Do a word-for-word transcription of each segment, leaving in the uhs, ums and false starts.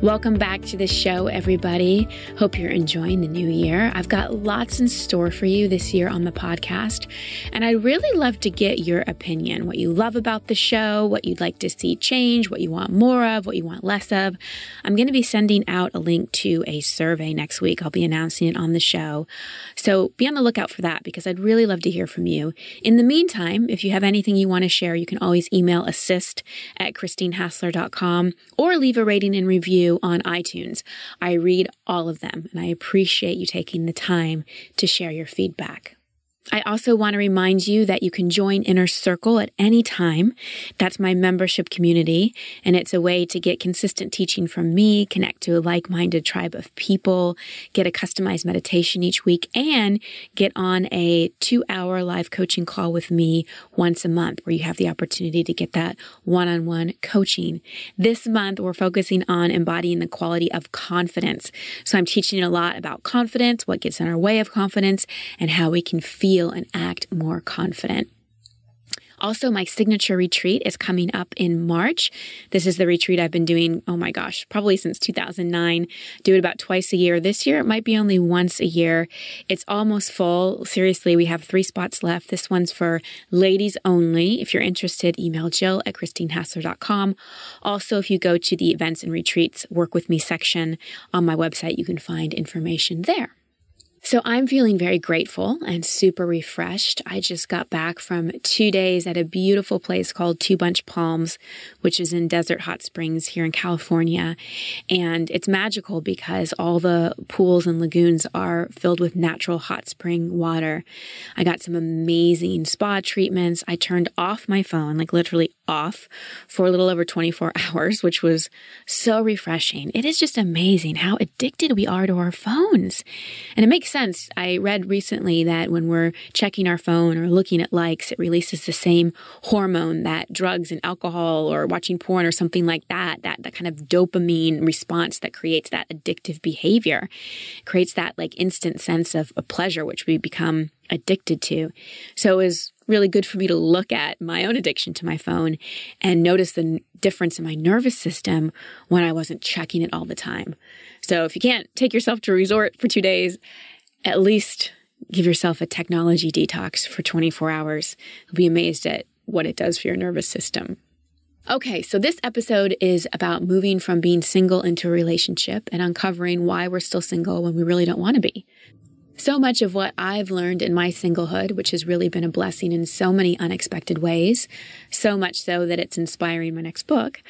Welcome back to the show, everybody. Hope you're enjoying the new year. I've got lots in store for you this year on the podcast, and I'd really love to get your opinion, what you love about the show, what you'd like to see change, what you want more of, what you want less of. I'm going to be sending out a link to a survey next week. I'll be announcing it on the show. So be on the lookout for that because I'd really love to hear from you. In the meantime, if you have anything you want to share, you can always email assist at christine hassler dot com or leave a rating and review on iTunes. I read all of them, and I appreciate you taking the time to share your feedback. I also want to remind you that you can join Inner Circle at any time. That's my membership community, and it's a way to get consistent teaching from me, connect to a like-minded tribe of people, get a customized meditation each week, and get on a two-hour live coaching call with me once a month where you have the opportunity to get that one-on-one coaching. This month, we're focusing on embodying the quality of confidence. So I'm teaching a lot about confidence, what gets in our way of confidence, and how we can feel and act more confident. Also, my signature retreat is coming up in March. This is the retreat I've been doing, oh my gosh, probably since two thousand nine. Do it about twice a year. This year, it might be only once a year. It's almost full. Seriously, we have three spots left. This one's for ladies only. If you're interested, email Jill at christine hassler dot com. Also, if you go to the events and retreats work with me section on my website, you can find information there. So I'm feeling very grateful and super refreshed. I just got back from two days at a beautiful place called Two Bunch Palms, which is in Desert Hot Springs here in California. And it's magical because all the pools and lagoons are filled with natural hot spring water. I got some amazing spa treatments. I turned off my phone, like literally off, for a little over twenty-four hours, which was so refreshing. It is just amazing how addicted we are to our phones. And it makes sense. I read recently that when we're checking our phone or looking at likes, it releases the same hormone that drugs and alcohol or watching porn or something like that, that, that kind of dopamine response that creates that addictive behavior, creates that like instant sense of a pleasure, which we become addicted to. So it was really good for me to look at my own addiction to my phone and notice the n- difference in my nervous system when I wasn't checking it all the time. So if you can't take yourself to a resort for two days, at least give yourself a technology detox for twenty-four hours. You'll be amazed at what it does for your nervous system. Okay, so this episode is about moving from being single into a relationship and uncovering why we're still single when we really don't want to be. So much of what I've learned in my singlehood, which has really been a blessing in so many unexpected ways, so much so that it's inspiring my next book,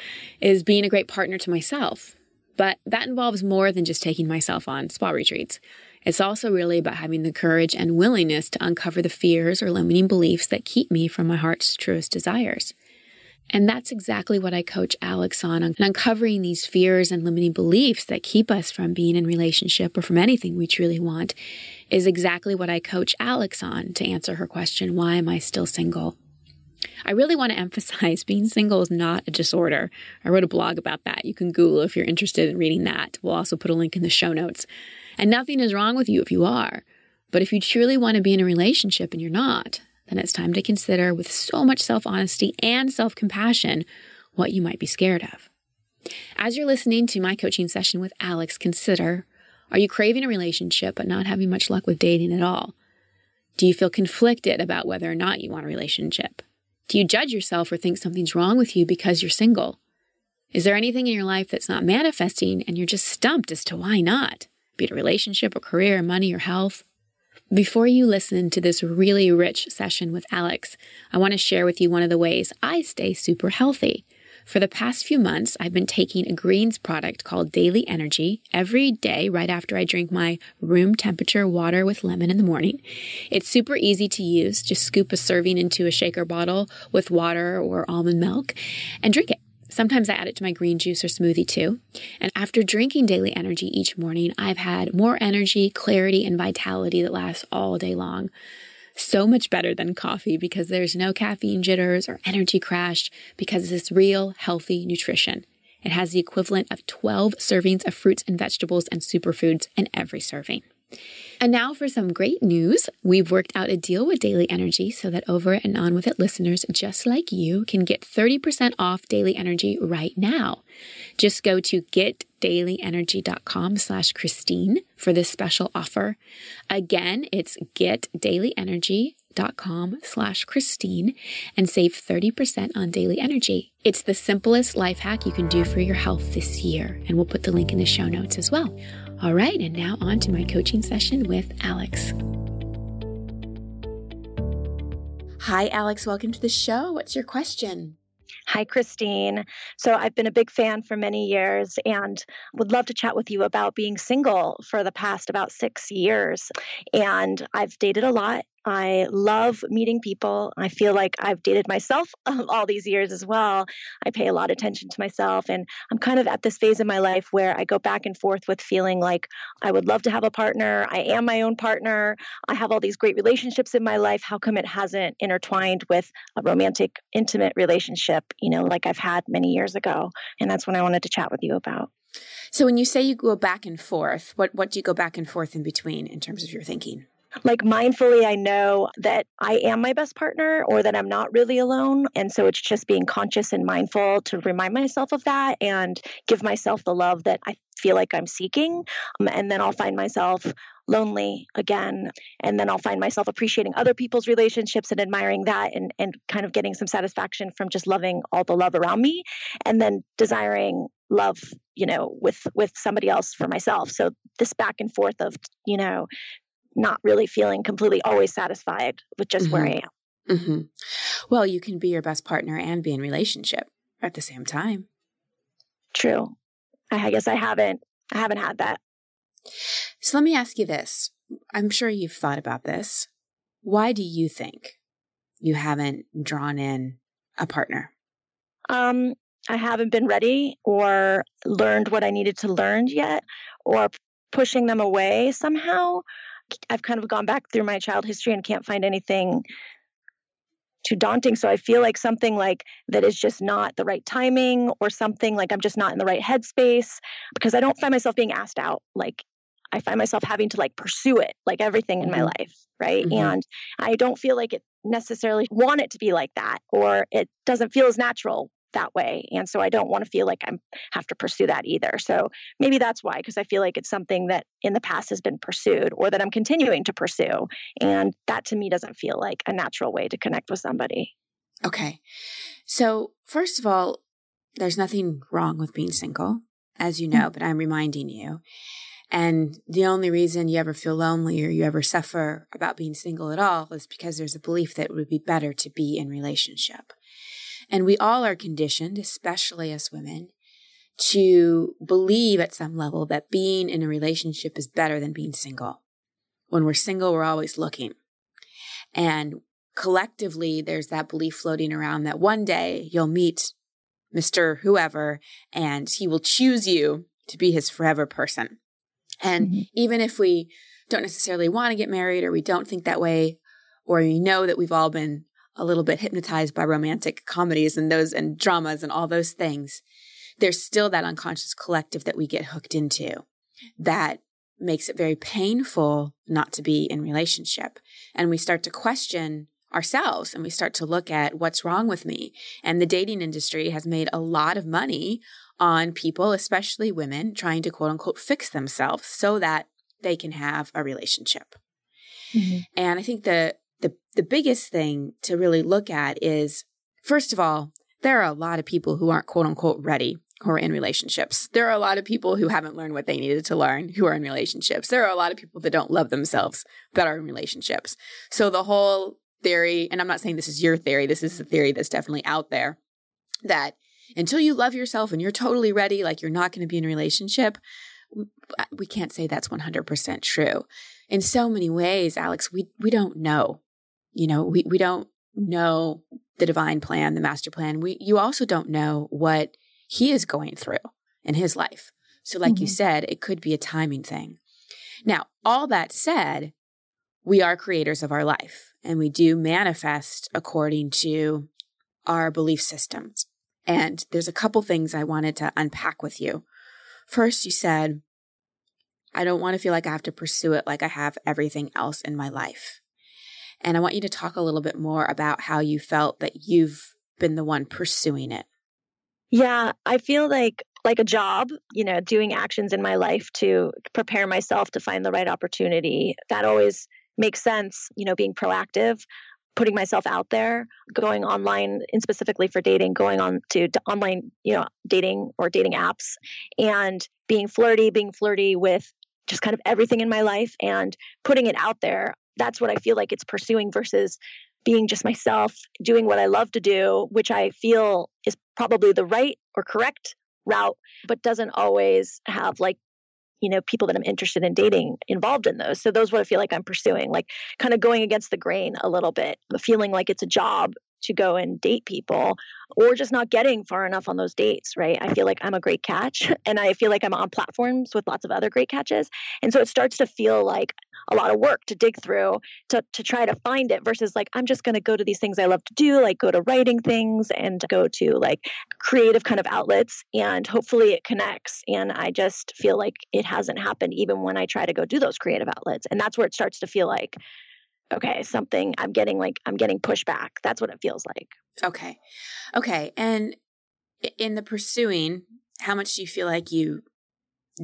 is being a great partner to myself. But that involves more than just taking myself on spa retreats. It's also really about having the courage and willingness to uncover the fears or limiting beliefs that keep me from my heart's truest desires. And that's exactly what I coach Alex on, on uncovering these fears and limiting beliefs that keep us from being in relationship or from anything we truly want is exactly what I coach Alex on to answer her question, why am I still single? I really want to emphasize being single is not a disorder. I wrote a blog about that. You can Google if you're interested in reading that. We'll also put a link in the show notes. And nothing is wrong with you if you are. But if you truly want to be in a relationship and you're not, then it's time to consider with so much self-honesty and self-compassion what you might be scared of. As you're listening to my coaching session with Alex, consider, are you craving a relationship but not having much luck with dating at all? Do you feel conflicted about whether or not you want a relationship? Do you judge yourself or think something's wrong with you because you're single? Is there anything in your life that's not manifesting and you're just stumped as to why not? Be it a relationship or career or money or health? Before you listen to this really rich session with Alex, I want to share with you one of the ways I stay super healthy. For the past few months, I've been taking a greens product called Daily Energy every day right after I drink my room temperature water with lemon in the morning. It's super easy to use. Just scoop a serving into a shaker bottle with water or almond milk and drink it. Sometimes I add it to my green juice or smoothie too. And after drinking Daily Energy each morning, I've had more energy, clarity, and vitality that lasts all day long. So much better than coffee because there's no caffeine jitters or energy crash because it's real, healthy nutrition. It has the equivalent of twelve servings of fruits and vegetables and superfoods in every serving. And now for some great news. We've worked out a deal with Daily Energy so that Over It and On With It listeners just like you can get thirty percent off Daily Energy right now. Just go to get daily energy dot com slash Christine for this special offer. Again, it's get daily energy dot com slash Christine and save thirty percent on Daily Energy. It's the simplest life hack you can do for your health this year. And we'll put the link in the show notes as well. All right, and now on to my coaching session with Alex. Hi, Alex. Welcome to the show. What's your question? Hi, Christine. So I've been a big fan for many years and would love to chat with you about being single for the past about six years. And I've dated a lot. I love meeting people. I feel like I've dated myself all these years as well. I pay a lot of attention to myself. And I'm kind of at this phase in my life where I go back and forth with feeling like I would love to have a partner. I am my own partner. I have all these great relationships in my life. How come it hasn't intertwined with a romantic, intimate relationship, you know, like I've had many years ago? And that's what I wanted to chat with you about. So when you say you go back and forth, what, what do you go back and forth in between in terms of your thinking? Like mindfully, I know that I am my best partner or that I'm not really alone. And so it's just being conscious and mindful to remind myself of that and give myself the love that I feel like I'm seeking. Um, and then I'll find myself lonely again. And then I'll find myself appreciating other people's relationships and admiring that and, and kind of getting some satisfaction from just loving all the love around me and then desiring love, you know, with, with somebody else for myself. So this back and forth of, you know, not really feeling completely always satisfied with just mm-hmm. where I am. Mm-hmm. Well, you can be your best partner and be in relationship at the same time. True. I guess I haven't, I haven't had that. So let me ask you this. I'm sure you've thought about this. Why do you think you haven't drawn in a partner? Um, I haven't been ready or learned what I needed to learn yet or pushing them away somehow. I've kind of gone back through my child history and can't find anything too daunting. So I feel like something like that is just not the right timing or something like I'm just not in the right headspace because I don't find myself being asked out. Like I find myself having to like pursue it, like everything in my life. Right. Mm-hmm. And I don't feel like it necessarily want it to be like that, or it doesn't feel as natural that way. And so I don't want to feel like I have to pursue that either. So maybe that's why, because I feel like it's something that in the past has been pursued or that I'm continuing to pursue. And that to me doesn't feel like a natural way to connect with somebody. Okay. So first of all, there's nothing wrong with being single, as you know, but I'm reminding you. And the only reason you ever feel lonely or you ever suffer about being single at all is because there's a belief that it would be better to be in relationship. And we all are conditioned, especially as women, to believe at some level that being in a relationship is better than being single. When we're single, we're always looking. And collectively, there's that belief floating around that one day you'll meet Mister Whoever and he will choose you to be his forever person. And mm-hmm. even if we don't necessarily want to get married or we don't think that way, or we know that we've all been a little bit hypnotized by romantic comedies and those and dramas and all those things, there's still that unconscious collective that we get hooked into that makes it very painful not to be in relationship. And we start to question ourselves and we start to look at what's wrong with me. And the dating industry has made a lot of money on people, especially women, trying to quote unquote fix themselves so that they can have a relationship. Mm-hmm. And I think the The the biggest thing to really look at is, first of all, there are a lot of people who aren't quote unquote ready who are in relationships. There are a lot of people who haven't learned what they needed to learn who are in relationships. There are a lot of people that don't love themselves that are in relationships. So the whole theory, and I'm not saying this is your theory, this is a theory that's definitely out there, that until you love yourself and you're totally ready, like you're not going to be in a relationship, we can't say that's one hundred percent true. In so many ways, Alex, we we don't know. You know, we, we don't know the divine plan, the master plan. We, you also don't know what he is going through in his life. So like mm-hmm. you said, it could be a timing thing. Now, all that said, we are creators of our life and we do manifest according to our belief systems. And there's a couple things I wanted to unpack with you. First, you said, I don't want to feel like I have to pursue it like I have everything else in my life. And I want you to talk a little bit more about how you felt that you've been the one pursuing it. Yeah, I feel like like a job, you know, doing actions in my life to prepare myself to find the right opportunity. That always makes sense, you know, being proactive, putting myself out there, going online, and specifically for dating, going on to, to online, you know, dating or dating apps, and being flirty, being flirty with just kind of everything in my life and putting it out there. That's what I feel like it's pursuing versus being just myself, doing what I love to do, which I feel is probably the right or correct route, but doesn't always have like, you know, people that I'm interested in dating involved in those. So those what I feel like I'm pursuing, like kind of going against the grain a little bit, feeling like it's a job to go and date people or just not getting far enough on those dates, right? I feel like I'm a great catch and I feel like I'm on platforms with lots of other great catches. And so it starts to feel like a lot of work to dig through to to try to find it versus like, I'm just going to go to these things I love to do, like go to writing things and go to like creative kind of outlets and hopefully it connects. And I just feel like it hasn't happened even when I try to go do those creative outlets. And that's where it starts to feel like, okay, something I'm getting like, I'm getting pushback. That's what it feels like. Okay. Okay. And in the pursuing, how much do you feel like you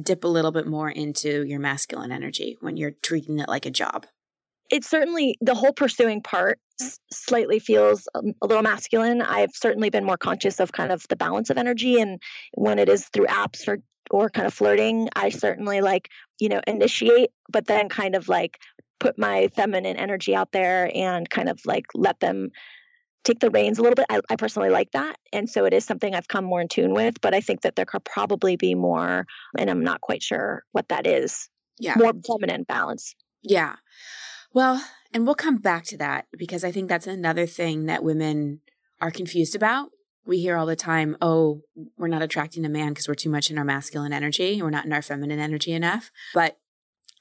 dip a little bit more into your masculine energy when you're treating it like a job? It's certainly the whole pursuing part slightly feels a little masculine. I've certainly been more conscious of kind of the balance of energy. And when it is through apps or, or kind of flirting, I certainly like, you know, initiate, but then kind of like put my feminine energy out there and kind of like let them take the reins a little bit. I, I personally like that. And so it is something I've come more in tune with, but I think that there could probably be more, and I'm not quite sure what that is. Yeah. More feminine balance. Yeah. Well, and we'll come back to that because I think that's another thing that women are confused about. We hear all the time, oh, we're not attracting a man because we're too much in our masculine energy. We're not in our feminine energy enough. But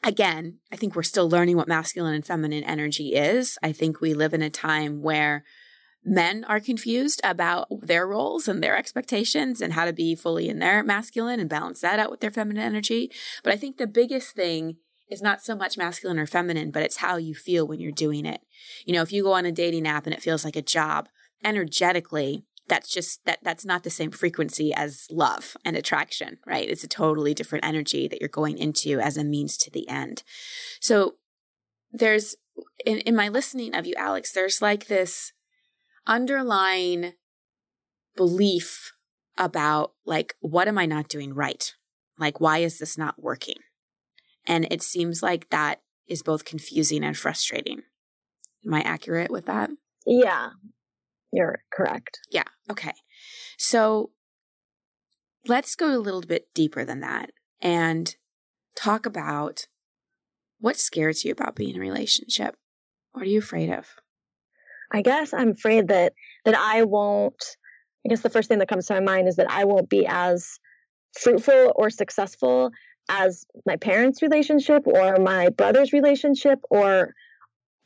again, I think we're still learning what masculine and feminine energy is. I think we live in a time where men are confused about their roles and their expectations and how to be fully in their masculine and balance that out with their feminine energy. But I think the biggest thing is not so much masculine or feminine, but it's how you feel when you're doing it. You know, if you go on a dating app and it feels like a job, energetically, that's just that that's not the same frequency as love and attraction, right? It's a totally different energy that you're going into as a means to the end. So there's in, in my listening of you, Alex, there's like this underlying belief about like, what am I not doing right? Like, why is this not working? And it seems like that is both confusing and frustrating. Am I accurate with that? Yeah, you're correct. Yeah. Okay. So let's go a little bit deeper than that and talk about what scares you about being in a relationship. What are you afraid of? I guess I'm afraid that, that I won't, I guess the first thing that comes to my mind is that I won't be as fruitful or successful as my parents' relationship or my brother's relationship or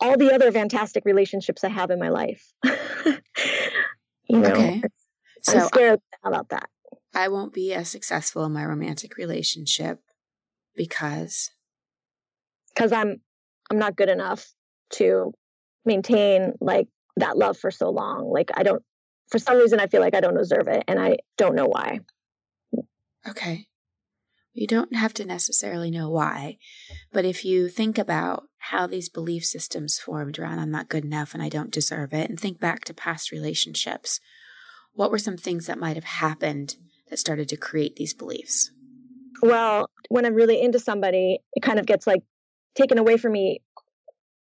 all the other fantastic relationships I have in my life. You know, okay. So I'm scared I, about that. I won't be as successful in my romantic relationship because? Because I'm, I'm not good enough to maintain like that love for so long. Like I don't, for some reason, I feel like I don't deserve it and I don't know why. Okay. You don't have to necessarily know why, but if you think about how these belief systems formed around I'm not good enough and I don't deserve it, and think back to past relationships, what were some things that might have happened that started to create these beliefs? Well, when I'm really into somebody, it kind of gets like taken away from me,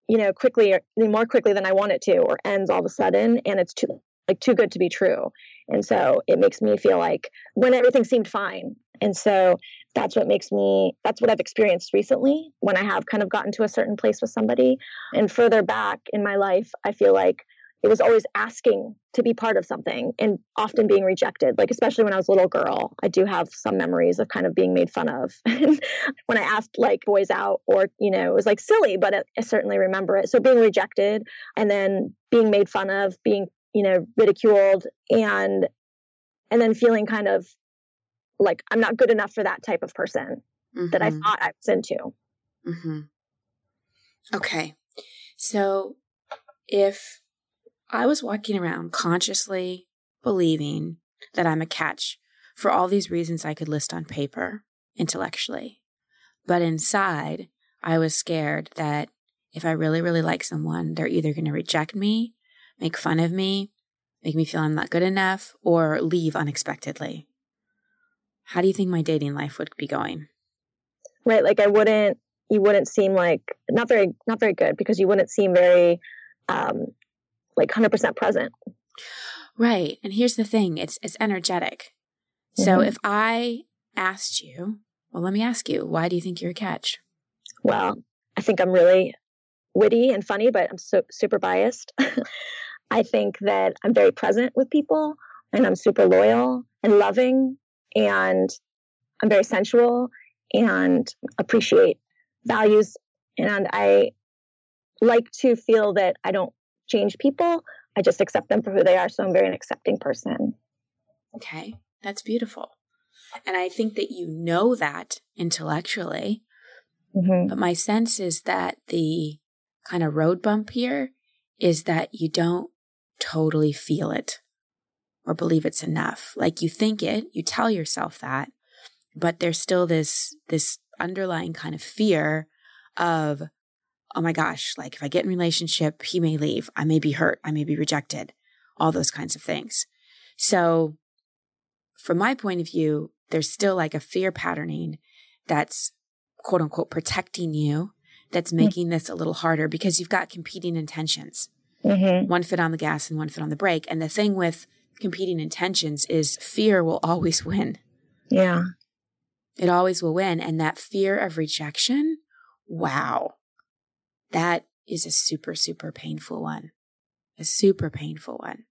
you know, quickly or more quickly than I want it to, or ends all of a sudden. And it's too, like too good to be true. And so it makes me feel like when everything seemed fine. And so that's what makes me, that's what I've experienced recently when I have kind of gotten to a certain place with somebody. And further back in my life, I feel like it was always asking to be part of something and often being rejected. Like, especially when I was a little girl, I do have some memories of kind of being made fun of when I asked like boys out, or, you know, it was like silly, but it, I certainly remember it. So being rejected and then being made fun of, being, you know, ridiculed, and, and then feeling kind of like, I'm not good enough for that type of person mm-hmm. that I thought I was into. Mm-hmm. Okay. So if I was walking around consciously believing that I'm a catch for all these reasons I could list on paper intellectually, but inside I was scared that if I really, really like someone, they're either going to reject me, make fun of me, make me feel I'm not good enough, or leave unexpectedly. How do you think my dating life would be going? Right. Like I wouldn't, you wouldn't seem like, not very, not very good, because you wouldn't seem very, um, like one hundred percent present. Right. And here's the thing. It's, it's energetic. Mm-hmm. So if I asked you, well, let me ask you, why do you think you're a catch? Well, I think I'm really witty and funny, but I'm so super biased. I think that I'm very present with people, and I'm super loyal and loving, and I'm very sensual and appreciate values. And I like to feel that I don't change people. I just accept them for who they are. So I'm very an accepting person. Okay. That's beautiful. And I think that you know that intellectually, mm-hmm. but my sense is that the kind of road bump here is that you don't totally feel it or believe it's enough. Like you think it, you tell yourself that, but there's still this, this underlying kind of fear of, oh my gosh, like if I get in a relationship, he may leave. I may be hurt. I may be rejected. All those kinds of things. So from my point of view, there's still like a fear patterning that's quote unquote protecting you, that's making mm-hmm. this a little harder because you've got competing intentions. Mm-hmm. One foot on the gas and one foot on the brake. And the thing with competing intentions is fear will always win. Yeah. It always will win. And that fear of rejection, wow. That is a super, super painful one, a super painful one.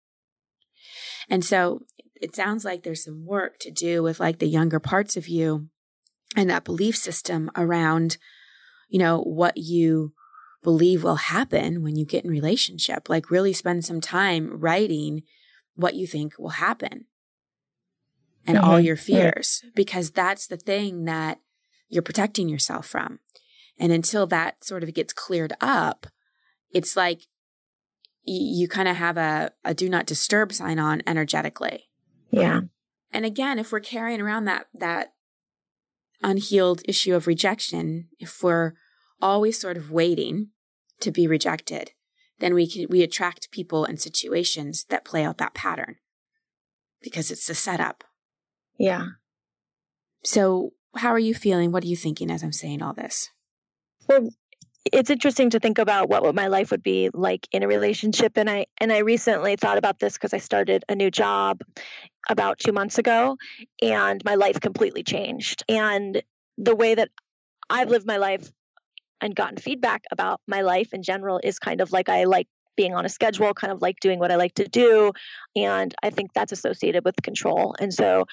And so it sounds like there's some work to do with like the younger parts of you and that belief system around, you know, what you believe will happen when you get in relationship, like really spend some time writing what you think will happen and mm-hmm. all your fears, yeah. because that's the thing that you're protecting yourself from. And until that sort of gets cleared up, it's like y- you kind of have a, a do not disturb sign on energetically. Yeah. And again, if we're carrying around that, that unhealed issue of rejection, if we're always sort of waiting to be rejected, then we can, we attract people and situations that play out that pattern because it's the setup. Yeah. So how are you feeling? What are you thinking as I'm saying all this? Well, it's interesting to think about what, what my life would be like in a relationship. And I, and I recently thought about this because I started a new job about two months ago and my life completely changed. And the way that I've lived my life and gotten feedback about my life in general is kind of like, I like being on a schedule, kind of like doing what I like to do. And I think that's associated with control. And so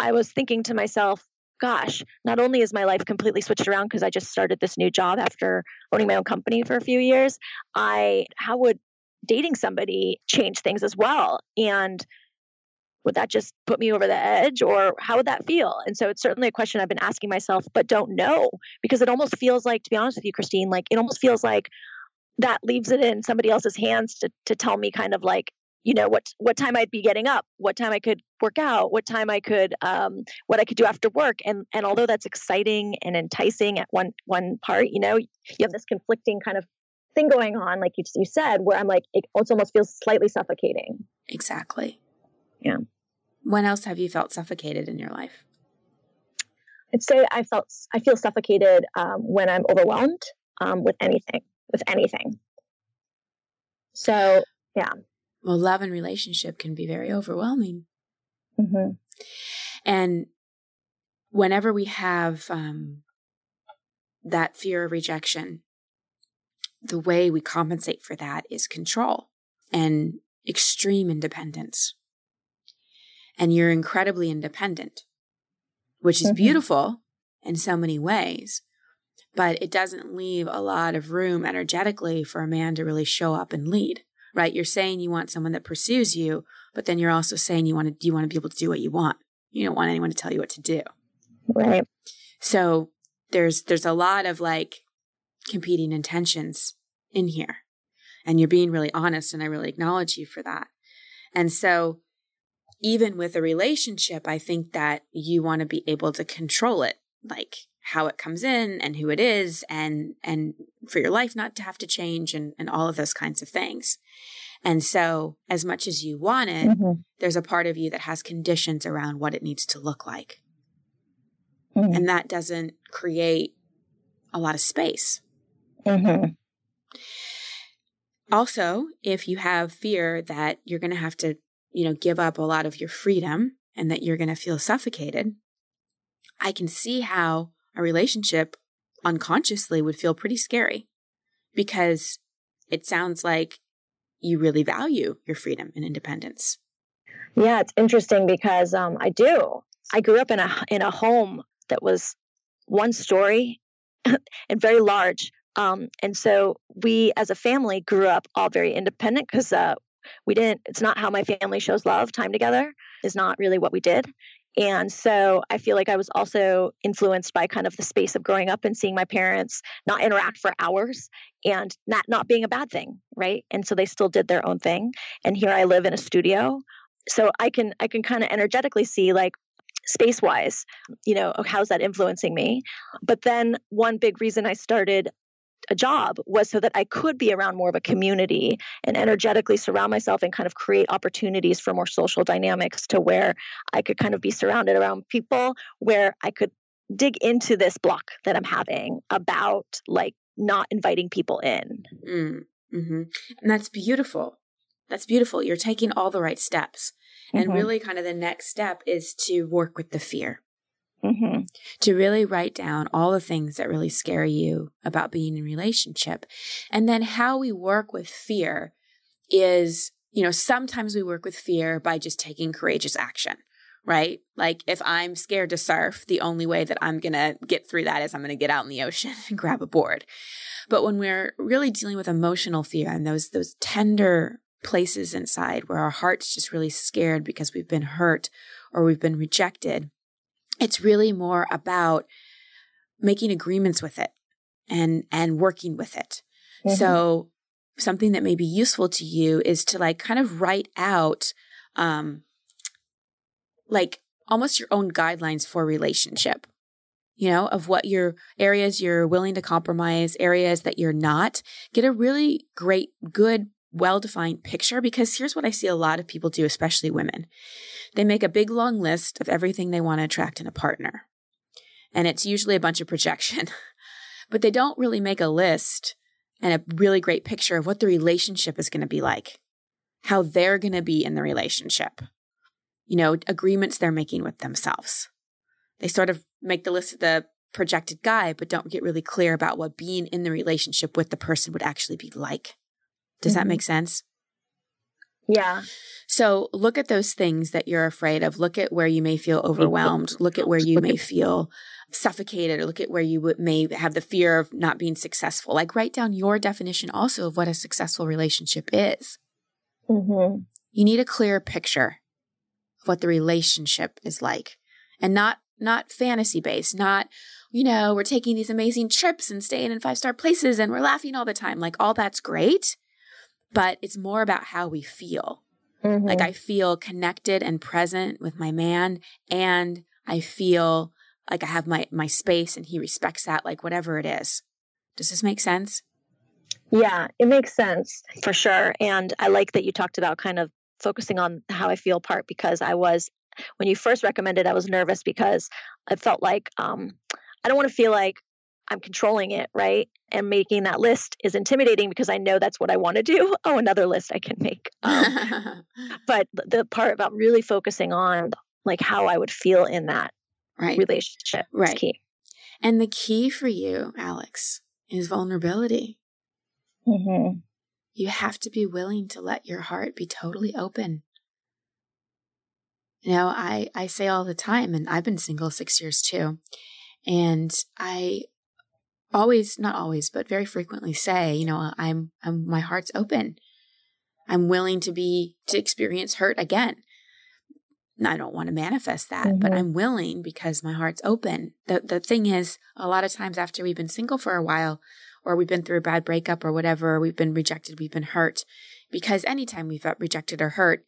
I was thinking to myself, gosh, not only is my life completely switched around because I just started this new job after owning my own company for a few years, I, how would dating somebody change things as well? And would that just put me over the edge, or how would that feel? And so it's certainly a question I've been asking myself, but don't know, because it almost feels like, to be honest with you, Christine, like it almost feels like that leaves it in somebody else's hands to to tell me kind of like, you know, what, what time I'd be getting up, what time I could work out, what time I could, um, what I could do after work. And, and although that's exciting and enticing at one, one part, you know, you have this conflicting kind of thing going on, like you, you said, where I'm like, it almost feels slightly suffocating. Exactly. Yeah. When else have you felt suffocated in your life? I'd say I felt, I feel suffocated, um, when I'm overwhelmed, um, with anything, with anything. So, yeah. Well, love and relationship can be very overwhelming. Mm-hmm. And whenever we have um, that fear of rejection, the way we compensate for that is control. and extreme independence. And you're incredibly independent, which is mm-hmm. beautiful in so many ways, but it doesn't leave a lot of room energetically for a man to really show up and lead, right? You're saying you want someone that pursues you, but then you're also saying you want to, you want to be able to do what you want. You don't want anyone to tell you what to do. Right. So there's, there's a lot of like competing intentions in here, and you're being really honest, and I really acknowledge you for that. And so even with a relationship, I think that you want to be able to control it, like how it comes in and who it is, and, and for your life not to have to change, and, and all of those kinds of things. And so as much as you want it, mm-hmm. there's a part of you that has conditions around what it needs to look like. Mm-hmm. And that doesn't create a lot of space. Mm-hmm. Also, if you have fear that you're going to have to, you know, give up a lot of your freedom and that you're going to feel suffocated, I can see how a relationship unconsciously would feel pretty scary, because it sounds like you really value your freedom and independence. Yeah, it's interesting because um, I do. I grew up in a in a home that was one story and very large. Um, and so we, as a family, grew up all very independent because uh, we didn't, it's not how my family shows love. Time together is not really what we did. And so I feel like I was also influenced by kind of the space of growing up and seeing my parents not interact for hours, and that not being a bad thing. Right. And so they still did their own thing. And here I live in a studio. So I can, I can kind of energetically see like, space wise, you know, how's that influencing me? But then one big reason I started a job was so that I could be around more of a community and energetically surround myself and kind of create opportunities for more social dynamics, to where I could kind of be surrounded around people where I could dig into this block that I'm having about like not inviting people in. Mm-hmm. And that's beautiful. That's beautiful. You're taking all the right steps. And mm-hmm. really kind of the next step is to work with the fear, mm-hmm. to really write down all the things that really scare you about being in a relationship. And then how we work with fear is, you know, sometimes we work with fear by just taking courageous action, right? Like if I'm scared to surf, the only way that I'm going to get through that is I'm going to get out in the ocean and grab a board. But when we're really dealing with emotional fear and those those tender places inside where our heart's just really scared because we've been hurt or we've been rejected, it's really more about making agreements with it and, and working with it. Mm-hmm. So something that may be useful to you is to like kind of write out, um, like almost your own guidelines for relationship, you know, of what your areas you're willing to compromise, areas that you're not. Get a really great, good, well-defined picture, because here's what I see a lot of people do, especially women. They make a big long list of everything they want to attract in a partner. And it's usually a bunch of projection, but they don't really make a list and a really great picture of what the relationship is going to be like, how they're going to be in the relationship, you know, agreements they're making with themselves. They sort of make the list of the projected guy, but don't get really clear about what being in the relationship with the person would actually be like. Does that make sense? Yeah. So look at those things that you're afraid of. Look at where you may feel overwhelmed. Look at where you may feel suffocated, or look at where you may have the fear of not being successful. Like write down your definition also of what a successful relationship is. Mm-hmm. You need a clear picture of what the relationship is like, and not, not fantasy based, not, you know, we're taking these amazing trips and staying in five-star places and we're laughing all the time. Like all that's great. But it's more about how we feel. Mm-hmm. Like I feel connected and present with my man, and I feel like I have my, my space and he respects that, like whatever it is. Does this make sense? Yeah, it makes sense for sure. And I like that you talked about kind of focusing on how I feel part, because I was, when you first recommended, I was nervous because I felt like, um, I don't want to feel like I'm controlling it, right? And making that list is intimidating because I know that's what I want to do. Oh, another list I can make. Um, but the part about really focusing on like how I would feel in that right. relationship right. is key. And the key for you, Alex, is vulnerability. Mm-hmm. You have to be willing to let your heart be totally open. You know, I, I say all the time, and I've been single six years too, and I always, not always, but very frequently say, you know, I'm, I'm, my heart's open. I'm willing to be, to experience hurt again. I don't want to manifest that, mm-hmm. but I'm willing because my heart's open. The the thing is, a lot of times after we've been single for a while, or we've been through a bad breakup or whatever, we've been rejected, we've been hurt, because anytime we've got rejected or hurt,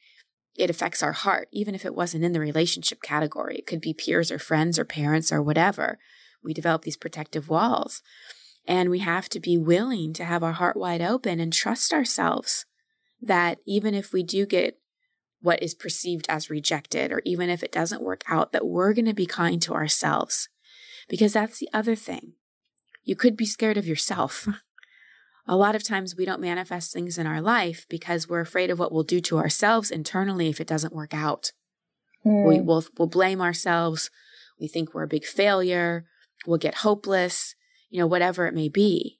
it affects our heart, even if it wasn't in the relationship category. It could be peers or friends or parents or whatever. We develop these protective walls, and we have to be willing to have our heart wide open and trust ourselves that even if we do get what is perceived as rejected, or even if it doesn't work out, that we're going to be kind to ourselves. Because that's the other thing. You could be scared of yourself. A lot of times we don't manifest things in our life because we're afraid of what we'll do to ourselves internally if it doesn't work out. Mm. We will we'll blame ourselves. We think we're a big failure. We'll get hopeless, you know, whatever it may be.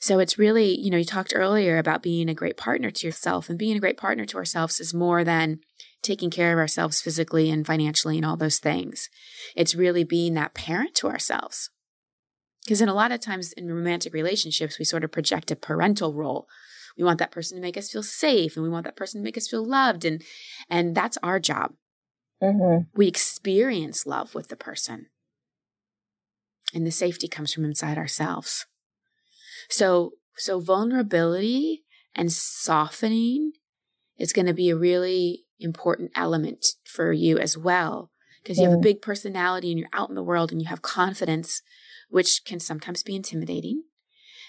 So it's really, you know, you talked earlier about being a great partner to yourself, and being a great partner to ourselves is more than taking care of ourselves physically and financially and all those things. It's really being that parent to ourselves. Because in a lot of times in romantic relationships, we sort of project a parental role. We want that person to make us feel safe, and we want that person to make us feel loved. And, and that's our job. Mm-hmm. We experience love with the person, and the safety comes from inside ourselves. So, so vulnerability and softening is going to be a really important element for you as well, because you have a big personality and you're out in the world and you have confidence, which can sometimes be intimidating.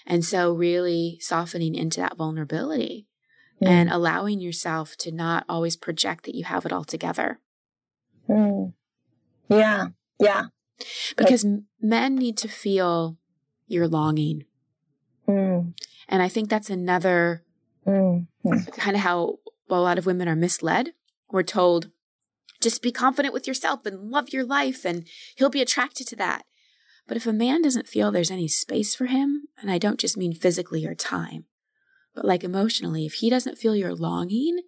And so really softening into that vulnerability mm. and allowing yourself to not always project that you have it all together. Mm. Yeah. Yeah. Because but- men need to feel your longing. Mm. And I think that's another mm. kind of how a lot of women are misled. We're told, just be confident with yourself and love your life, and he'll be attracted to that. But if a man doesn't feel there's any space for him, and I don't just mean physically or time, but like emotionally, if he doesn't feel your longing,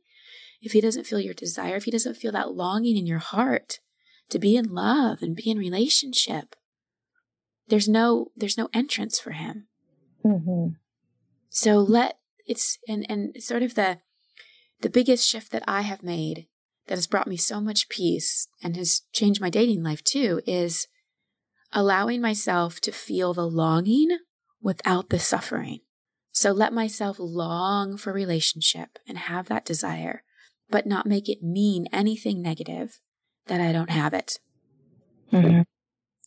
if he doesn't feel your desire, if he doesn't feel that longing in your heart to be in love and be in relationship, there's no, there's no entrance for him. Mm-hmm. So let it's and, and sort of the the biggest shift that I have made that has brought me so much peace and has changed my dating life too is allowing myself to feel the longing without the suffering. So let myself long for relationship and have that desire, but not make it mean anything negative that I don't have it. Mm-hmm.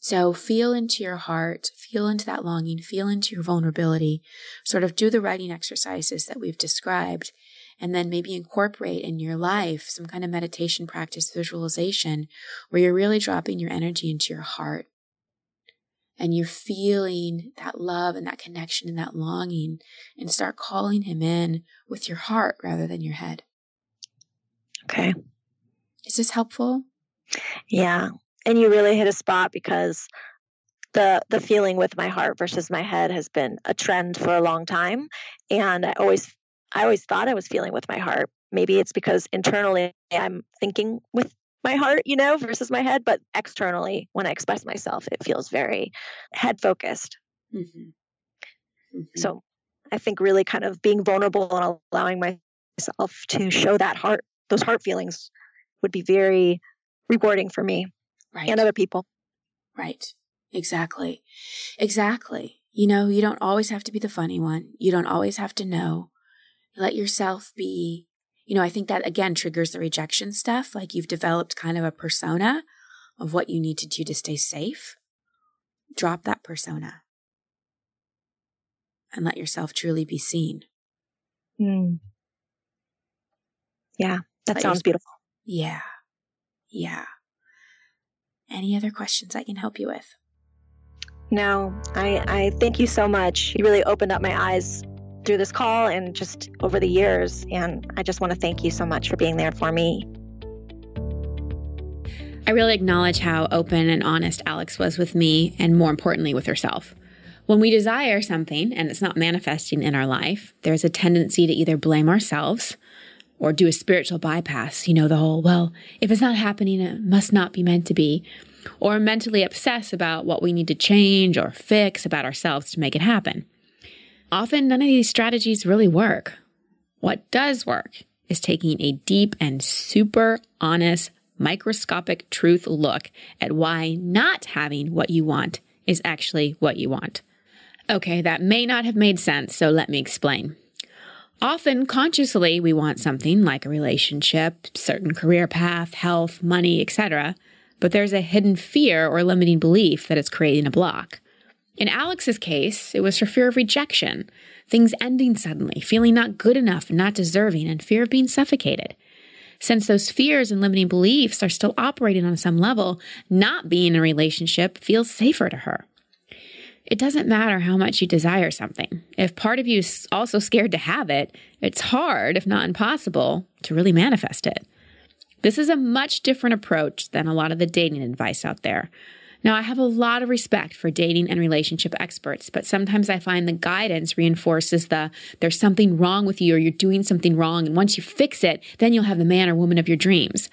So feel into your heart, feel into that longing, feel into your vulnerability, sort of do the writing exercises that we've described, and then maybe incorporate in your life some kind of meditation practice, visualization, where you're really dropping your energy into your heart. And you're feeling that love and that connection and that longing, and start calling him in with your heart rather than your head. Okay. Is this helpful? Yeah. And you really hit a spot, because the the feeling with my heart versus my head has been a trend for a long time. And I always I always thought I was feeling with my heart. Maybe it's because internally I'm thinking with my heart, you know, versus my head. But externally, when I express myself, it feels very head focused. Mm-hmm. Mm-hmm. So I think really kind of being vulnerable and allowing myself to show that heart, those heart feelings would be very rewarding for me. Right. And other people. Right. Exactly. Exactly. You know, you don't always have to be the funny one. You don't always have to know. Let yourself be, you know, I think that again triggers the rejection stuff. Like you've developed kind of a persona of what you need to do to stay safe. Drop that persona and let yourself truly be seen. Mm. Yeah. That let sounds your, beautiful. Yeah. Yeah. Any other questions I can help you with? No, I, I thank you so much. You really opened up my eyes through this call and just over the years. And I just want to thank you so much for being there for me. I really acknowledge how open and honest Alex was with me, and more importantly, with herself. When we desire something and it's not manifesting in our life, there's a tendency to either blame ourselves or do a spiritual bypass, you know, the whole, well, if it's not happening, it must not be meant to be, or mentally obsess about what we need to change or fix about ourselves to make it happen. Often none of these strategies really work. What does work is taking a deep and super honest, microscopic truth look at why not having what you want is actually what you want. Okay, that may not have made sense, so let me explain. Often, consciously, we want something like a relationship, certain career path, health, money, et cetera, but there's a hidden fear or limiting belief that it's creating a block. In Alex's case, it was her fear of rejection, things ending suddenly, feeling not good enough and not deserving, and fear of being suffocated. Since those fears and limiting beliefs are still operating on some level, not being in a relationship feels safer to her. It doesn't matter how much you desire something. If part of you is also scared to have it, it's hard, if not impossible, to really manifest it. This is a much different approach than a lot of the dating advice out there. Now, I have a lot of respect for dating and relationship experts, but sometimes I find the guidance reinforces the there's something wrong with you or you're doing something wrong, and once you fix it, then you'll have the man or woman of your dreams.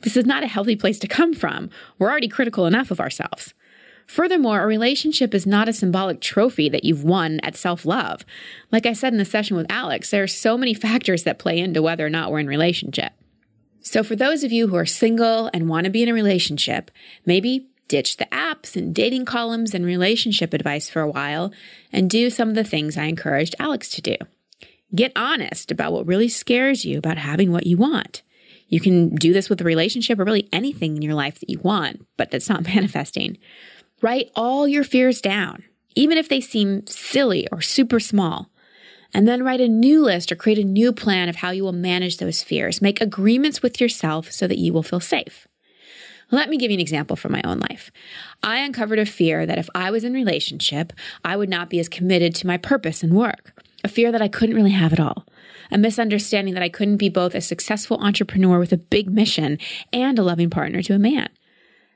This is not a healthy place to come from. We're already critical enough of ourselves. Furthermore, a relationship is not a symbolic trophy that you've won at self-love. Like I said in the session with Alex, there are so many factors that play into whether or not we're in a relationship. So for those of you who are single and want to be in a relationship, maybe ditch the apps and dating columns and relationship advice for a while and do some of the things I encouraged Alex to do. Get honest about what really scares you about having what you want. You can do this with a relationship or really anything in your life that you want, but that's not manifesting. Write all your fears down, even if they seem silly or super small. And then write a new list or create a new plan of how you will manage those fears. Make agreements with yourself so that you will feel safe. Let me give you an example from my own life. I uncovered a fear that if I was in a relationship, I would not be as committed to my purpose and work. A fear that I couldn't really have it all. A misunderstanding that I couldn't be both a successful entrepreneur with a big mission and a loving partner to a man.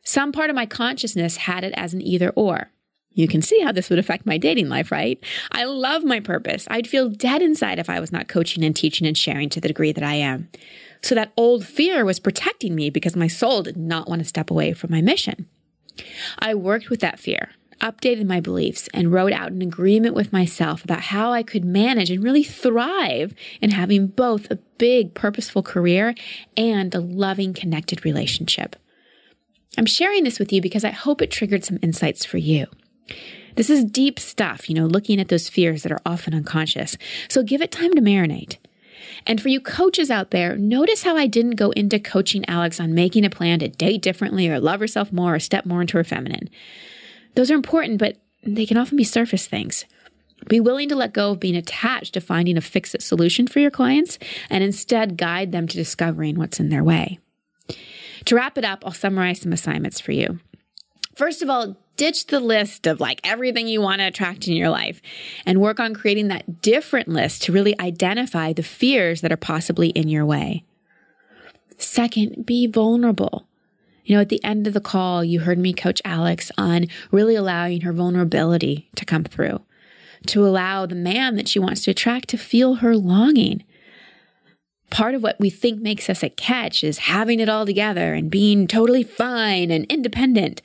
Some part of my consciousness had it as an either or. You can see how this would affect my dating life, right? I love my purpose. I'd feel dead inside if I was not coaching and teaching and sharing to the degree that I am. So that old fear was protecting me because my soul did not want to step away from my mission. I worked with that fear, updated my beliefs, and wrote out an agreement with myself about how I could manage and really thrive in having both a big, purposeful career and a loving, connected relationship. I'm sharing this with you because I hope it triggered some insights for you. This is deep stuff, you know, looking at those fears that are often unconscious. So give it time to marinate. And for you coaches out there, notice how I didn't go into coaching Alex on making a plan to date differently or love herself more or step more into her feminine. Those are important, but they can often be surface things. Be willing to let go of being attached to finding a fix-it solution for your clients and instead guide them to discovering what's in their way. To wrap it up, I'll summarize some assignments for you. First of all, ditch the list of like everything you want to attract in your life and work on creating that different list to really identify the fears that are possibly in your way. Second, be vulnerable. You know, at the end of the call, you heard me coach Alex on really allowing her vulnerability to come through, to allow the man that she wants to attract to feel her longing. Part of what we think makes us a catch is having it all together and being totally fine and independent.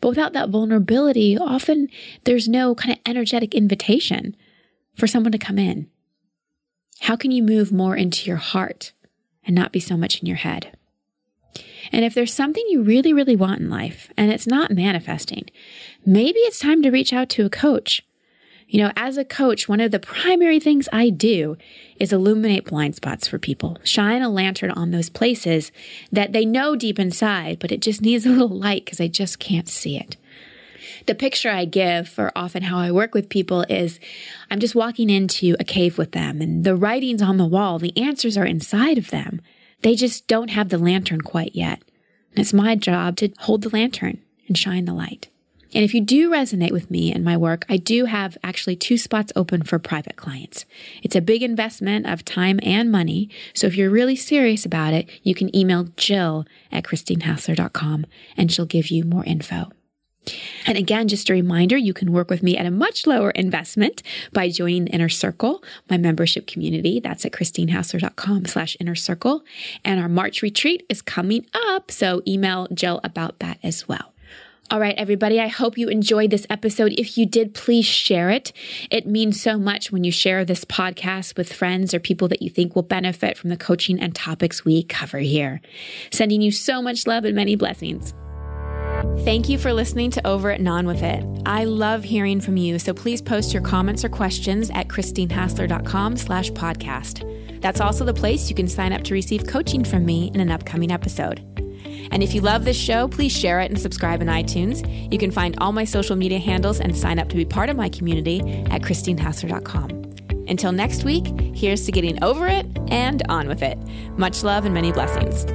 But without that vulnerability, often there's no kind of energetic invitation for someone to come in. How can you move more into your heart and not be so much in your head? And if there's something you really, really want in life and it's not manifesting, maybe it's time to reach out to a coach. You know, as a coach, one of the primary things I do is illuminate blind spots for people, shine a lantern on those places that they know deep inside, but it just needs a little light because I just can't see it. The picture I give for often how I work with people is I'm just walking into a cave with them and the writing's on the wall. The answers are inside of them. They just don't have the lantern quite yet. And it's my job to hold the lantern and shine the light. And if you do resonate with me and my work, I do have actually two spots open for private clients. It's a big investment of time and money. So if you're really serious about it, you can email Jill at christine hassler dot com and she'll give you more info. And again, just a reminder, you can work with me at a much lower investment by joining the Inner Circle, my membership community. That's at christinehassler.com slash inner circle. And our March retreat is coming up, so email Jill about that as well. All right, everybody, I hope you enjoyed this episode. If you did, please share it. It means so much when you share this podcast with friends or people that you think will benefit from the coaching and topics we cover here. Sending you so much love and many blessings. Thank you for listening to Over It and On With It. I love hearing from you, so please post your comments or questions at christinehassler.com slash podcast. That's also the place you can sign up to receive coaching from me in an upcoming episode. And if you love this show, please share it and subscribe in iTunes. You can find all my social media handles and sign up to be part of my community at christinehassler dot com. Until next week, here's to getting over it and on with it. Much love and many blessings.